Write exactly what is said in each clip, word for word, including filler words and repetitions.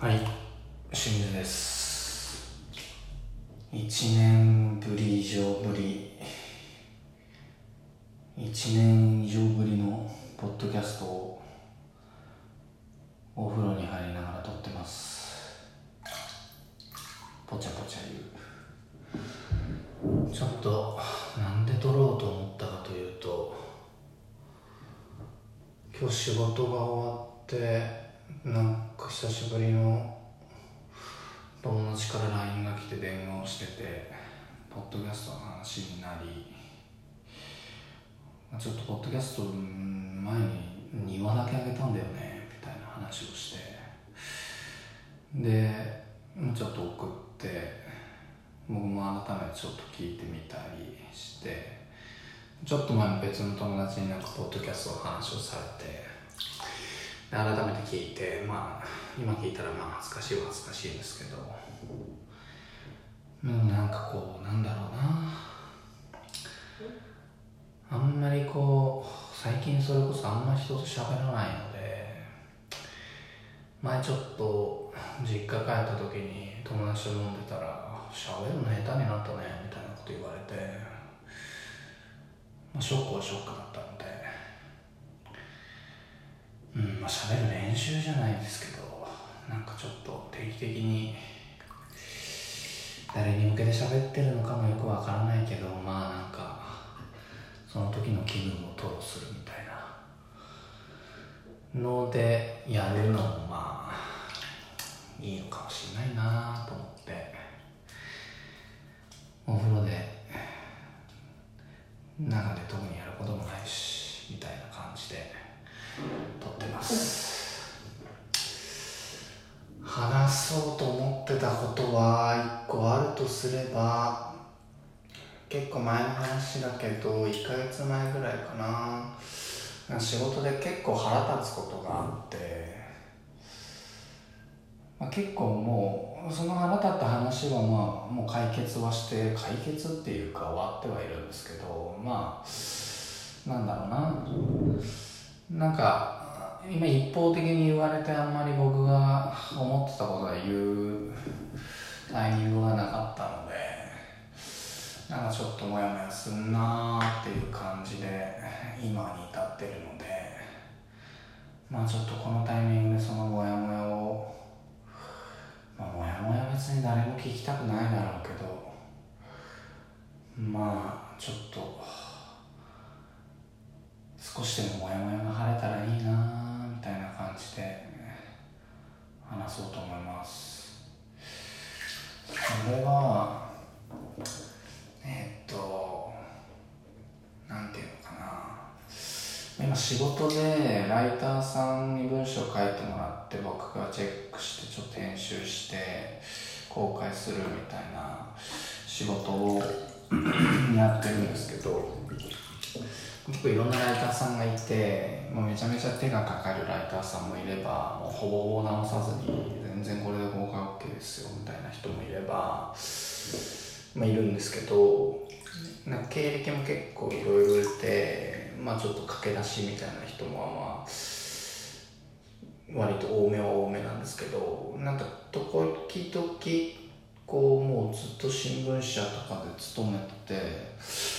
はい、清水です。いちねんぶり以上ぶり、いちねん以上ぶりのポッドキャストをお風呂に入りながら撮ってます。ぽちゃぽちゃ言う。ちょっとなんで撮ろうと思ったかというと、今日仕事が終わって、なんか久しぶりの友達から ライン が来て電話をしてて、ポッドキャストの話になり、ちょっとポッドキャスト前ににわだけあげたんだよねみたいな話をして、でちょっと送って、僕も改めてちょっと聞いてみたりして、ちょっと前別の友達になんかポッドキャストの話をされて、改めて聞いて、まあ今聞いたらまあ恥ずかしいは恥ずかしいんですけど、うん、なんかこうなんだろうな、あんまりこう最近それこそあんまり人と喋らないので、前ちょっと実家帰った時に友達と飲んでたら、喋るの下手になったねみたいなこと言われて、まあ、ショックはショックだったので。うん、まあ喋る練習じゃないですけど、なんかちょっと定期的に誰に向けて喋ってるのかもよくわからないけど、まあなんかその時の気分を吐露するみたいなのでやるのもまあいいのかもしれないなと思って、お風呂で中で特にやることもないしみたいな感じで撮ってます。話そうと思ってたことはいっこあるとすれば、結構前の話だけどいっかげつまえぐらいかな、仕事で結構腹立つことがあって、まあ、結構もうその腹立った話はまあもう解決はして、解決っていうか終わってはいるんですけど、まあなんだろうな、なんか今一方的に言われて、あんまり僕が思ってたことは言うタイミングがなかったので、なんかちょっとモヤモヤすんなーっていう感じで今に至ってるので、まあちょっとこのタイミングでそのモヤモヤを、まあモヤモヤ別に誰も聞きたくないだろうけど、まあちょっと少しでもモヤモヤが晴れたらいいなみたいな感じで話そうと思います。それはえー、っとなんていうのかな、今仕事でライターさんに文章書いてもらって、僕がチェックしてちょっと編集して公開するみたいな仕事をやってるんですけど、結構いろんなライターさんがいて、もうめちゃめちゃ手がかかるライターさんもいれば、もうほぼほぼ直さずに全然これで合格 OK ですよみたいな人もいれば、まあ、いるんですけど、なんか経歴も結構いろいろいて、まあ、ちょっと駆け出しみたいな人もまあ割と多めは多めなんですけど、なんか時々こうもうずっと新聞社とかで勤めてて、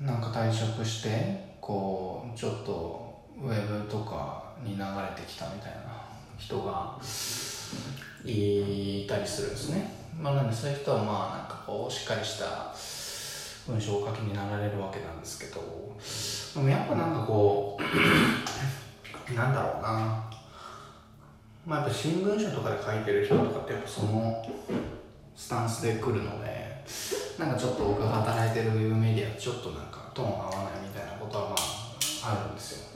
なんか退職してこうちょっとウェブとかに流れてきたみたいな人がいたりするんですね。まあなんでそういう人はまあなんかこうしっかりした文章を書きになられるわけなんですけど、でもやっぱなんかこうなんだろうな、まあやっぱ新聞社とかで書いてる人とかってやっぱそのスタンスで来るので、なんかちょっと僕が働いてるウェブメディアちょっとなんかトーン合わないみたいなことはまああるんですよ。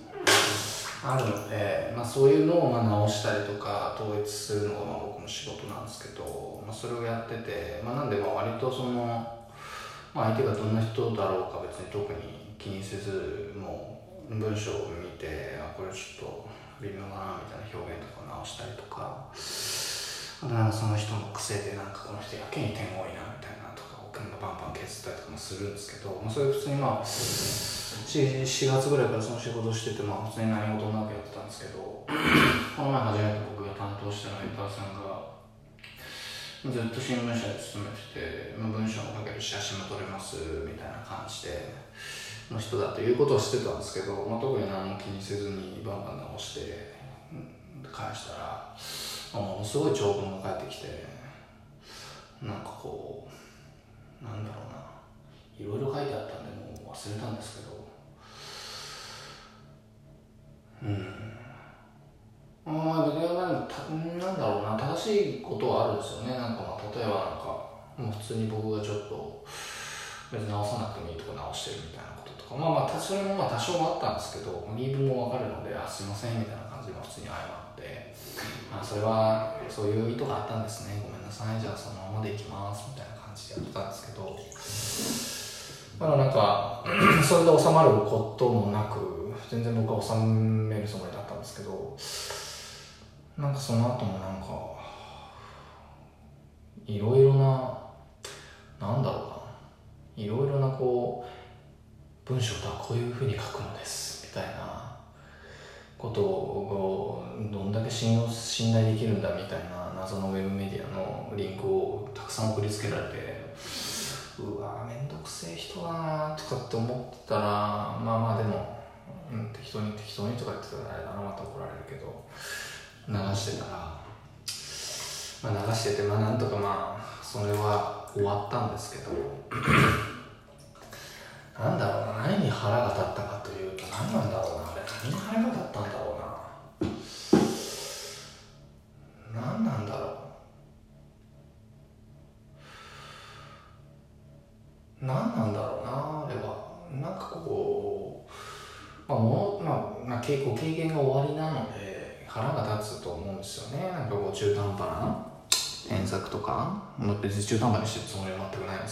あるので、まあ、そういうのをまあ直したりとか統一するのがまあ僕の仕事なんですけど、まあ、それをやってて、まあ、なんでまあ割とその、まあ、相手がどんな人だろうか別に特に気にせず、もう文章を見て、あこれちょっと微妙かなみたいな表現とか直したりとか、あとなんかその人の癖でなんかこの人やけに点多いなみたいな。バンバン削ったりとかもするんですけど、まあ、それ普通にまあ 4, しがつぐらいからその仕事してて、まあ普通に何事もなくやってたんですけどこの前初めて僕が担当うしたライターさんがずっと新聞社で勤めてて、文章も書けるし写真も撮れますみたいな感じでの人だということをしてたんですけど、まあ、特に何も気にせずにバンバン直して返したら、ものすごい長文が返ってきて、なんかこう、なんだろうな、いろいろ書いてあったんでもう忘れたんですけど、うん。あー、なんだろうな、正しいことはあるんですよね。なんかまあ例えばなんかもう普通に僕がちょっと別に直さなくてもいいとこ直してるみたいなこととか、まあまあそれもまあ多少はあったんですけど、身分もわかるので、あ、すいませんみたいな感じで普通に謝って、まあ、それはそういう意図があったんですね、ごめんなさい、じゃあそのままでいきますみたいな感じでやってたんですけど、まあなんかそれで収まることもなく、全然僕は収めるつもりだったんですけど、なんかその後もなんかいろいろな、なんだろうな、いろいろなこう文章とはこういうふうに書くのですみたいなことを、どんだけ信用信頼できるんだみたいな謎のウェブメディアのリンクをたくさん送りつけられて、うわーめんどくせえ人だなとかって思ってたら、まあまあでも、うん、適当に適当にとか言ってたらあれだな、また怒られるけど。流してたら、まあ、流してて、まあなんとかまあそれは終わったんですけどなんだろうな、何に腹が立ったかというと、何なんだろうな、あれ何に腹が立ったんだろうな、何なんだろう、何なんだろうな、あれはなんかこう、まあもう、まあ、まあ結構経験が終わりなので腹が立つと思うんですよね。なんかこう中途半端な添削とか、別に中途半端にしてるつもりは全くないんで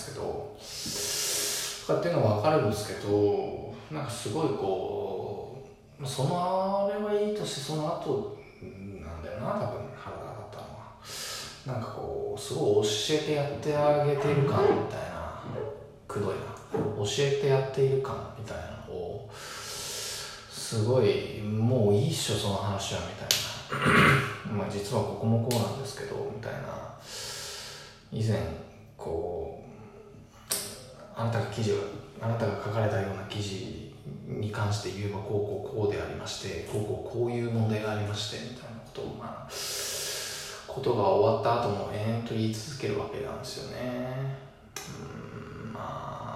すけど、とかっていうのは分かるんですけど、なんかすごいこう、そのあれはいいとして、その後なんだよな、多分腹が立ったのは、なんかこうすごい教えてやってあげてる感みたいな、くどいな、教えてやっている感みたいなのをすごい、もういいっしょその話はみたいなまあ実はここもこうなんですけどみたいな、以前こうあなたが記事をあなたが書かれたような記事に関して言えばこうこうこうでありまして、こうこうこういう問題がありましてみたいなことを、まあことが終わった後も延々と言い続けるわけなんですよね。うーん、まあ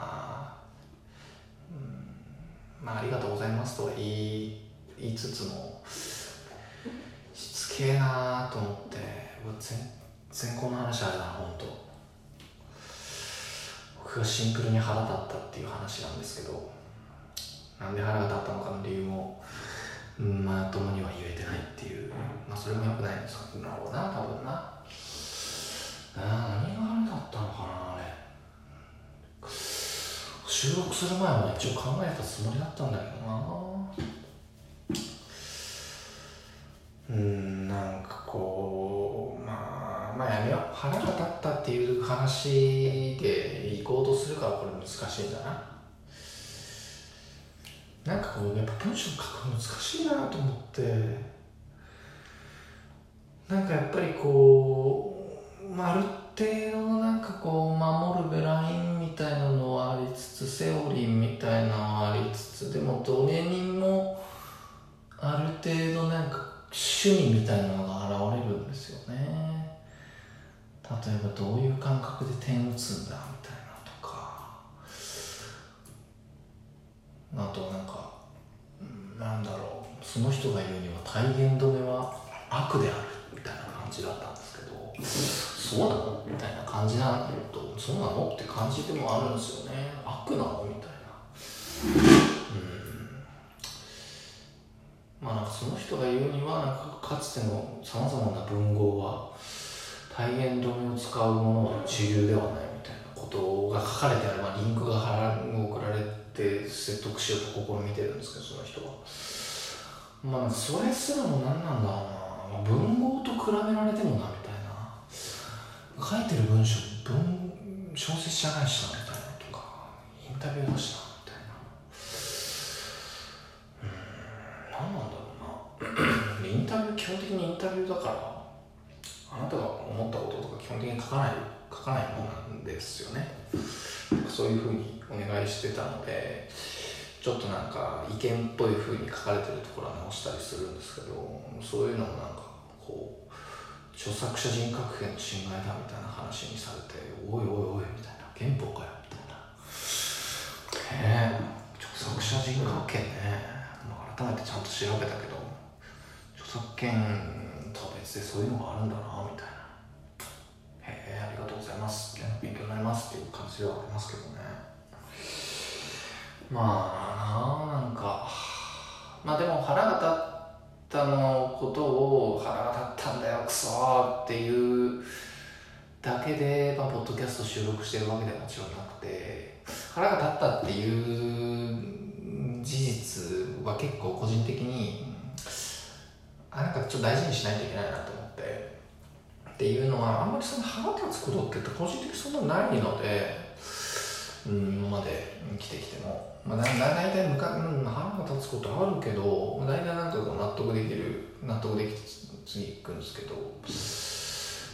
まあ、ありがとうございますとは言い、言いつつも、しつけえなと思って、全然この話あれだな、ほんと。僕がシンプルに腹立ったっていう話なんですけど、なんで腹が立ったのかの理由も、うん、まともには言えてないっていう、まあ、それも良くないんですかなろうな、多分な。何が腹立ったのかな、あれ。収録する前は一応考えたつもりだったんだけどな。うーん、なんかこう、まあ、まあやめよう。腹が立ったっていう話で行こうとするからこれ難しいんだな。なんかこう、やっぱ文章書くの難しいなと思って。なんかやっぱりこう、まあ、ある程度のなんかこう、守るべラインみたいなのはありつつ、セオリーみたいなのはありつつ、でもどれにもある程度なんか趣味みたいなのが現れるんですよね。例えばどういう感覚で点打つんだみたいなとか、あとなんかなんだろう、その人が言うには体言止めは悪であるみたいな感じだったんですけど、そうなのみたいな感じなんだけど、そうなのって感じでもあるんですよね。悪なのみたいな、うん、まあなんかその人が言うには、かつてのさまざまな文豪は体言止めを使うものは主流ではないみたいなことが書かれてある、まあ、リンクが送られて説得しようと試みてるんですけど、その人はまあそれすらも何なんだろうな、文豪と比べられてもなみたいな、書いてる文章、文小説じゃないしなみたいなとか、インタビューだしなみたいな、うーん、何なんだろうなインタビュー、基本的にインタビューだから、あなたが思ったこととか基本的に書かない書かないものなんですよね。そういうふうにお願いしてたので、ちょっとなんか意見っぽいふうに書かれてるところは直したりするんですけど、そういうのもなんかこう著作者人格権の侵害だみたいな話にされて、おいおいおいみたいな、憲法かよみたいな。ねえ、著作者人格権ね、改めてちゃんと調べたけど著作権とは別でそういうのがあるんだなみたいな、へえありがとうございますみたいな、勉強になりますっていう感じではありますけどね。まあなんかまあでも腹が立ったのことを腹が立ったんだよクソーっていうだけで、まあ、ポッドキャスト収録してるわけではもちろんなくて、腹が立ったっていう事実は結構個人的にあなんかちょっと大事にしないといけないなと思ってっていうのは、あんまりその腹立つことって個人的にそんなにないので、うん、今まで生きてきても、まあ、だいたい、うん、腹が立つことあるけど、だいたいなんかこう納得できる納得できて次いくんです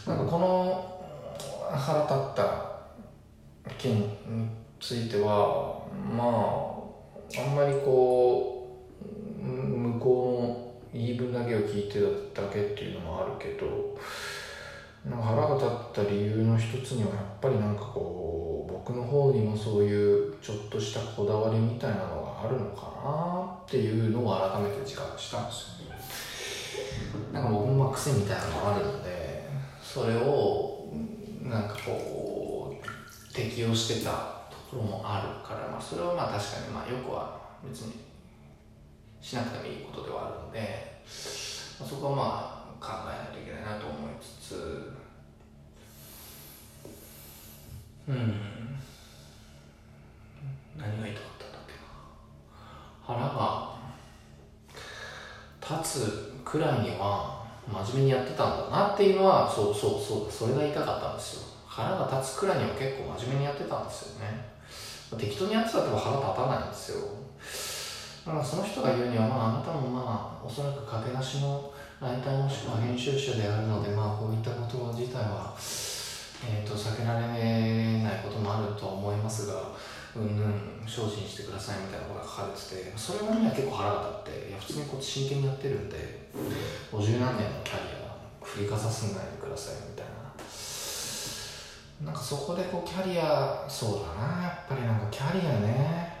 けど、なんかこの腹立った件についてはまああんまりこう向こうの言い分だけを聞いてただけっていうのもあるけど、なんか腹が立った理由の一つにはやっぱりなんかこう僕の方にもそういうちょっとしたこだわりみたいなのがあるのかなっていうのを改めて自覚したんですよね。なんか僕も癖みたいなのがあるので、それをなんかこう適用してたところもあるから、まあ、それはまあ確かにまあよくは別にしなくてもいいことではあるので、まあ、そこはまあ考えないといけないなと思いつつ、うん何が言いたかったんだっけな、腹が立つくらいには真面目にやってたんだなっていうのは、そうそうそうだ、それが言いたかったんですよ。腹が立つくらいには結構真面目にやってたんですよね。適当にやってたと腹立たないんですよ。だからその人が言うには、まあ、あなたもまあおそらく駆け出しのライターもしくは編集者であるので、まあ、こういったこと自体は、えー、と避けられないこともあるとは思いますが、うんうん精進してくださいみたいなことが書かれてて、それは結構腹が立って、いや普通にこっち真剣にやってるんでごじゅうなんねんのキャリア振りかざすんないでくださいみたいな。なんかそこでこうキャリア、そうだな、やっぱりなんかキャリアね、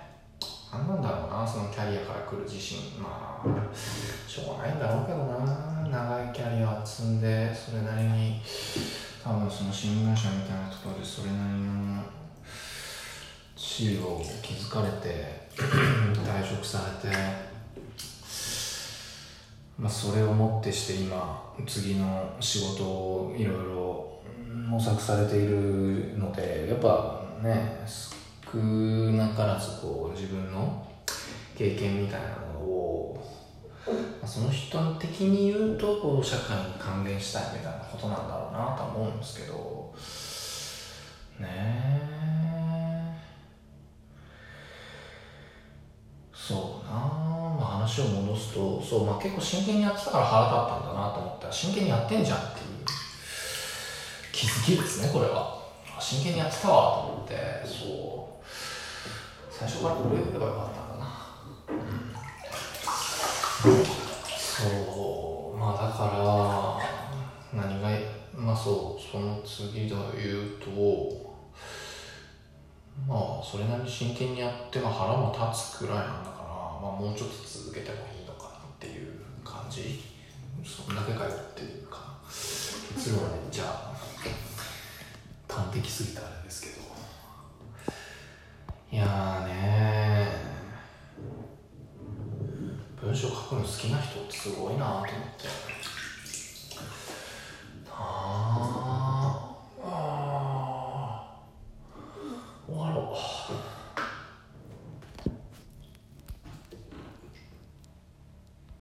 何なんだろうな、そのキャリアから来る自信、まあしょうがないんだろうけどな、長いキャリア積んでそれなりに多分その新聞社みたいなところでそれなりの地位を築かれて退職されて、まあそれをもってして今次の仕事をいろいろ模索されているので、やっぱね少なからずこう自分の経験みたいなのをその人的に言うとこう社会に還元したいみたいなことなんだろうなと思うんですけどね。そうな、まあ、話を戻すと、そう、まあ、結構真剣にやってたから腹立ったんだなと思ったら、真剣にやってんじゃんっていう気づきですね。これは真剣にやってたわと思って、そう最初からこれやればよかったんだな、うん、そうまあだから何がまあそうその次で言うと、まあそれなりに真剣にやっても腹も立つくらいなんだから、まあ、もうちょっと続けてもいいのかなっていう感じ、そんだけかよっていうか結論はね、じゃあ完璧すぎたあれですけど、いやーねー文章書くの好きな人ってすごいなーと思って。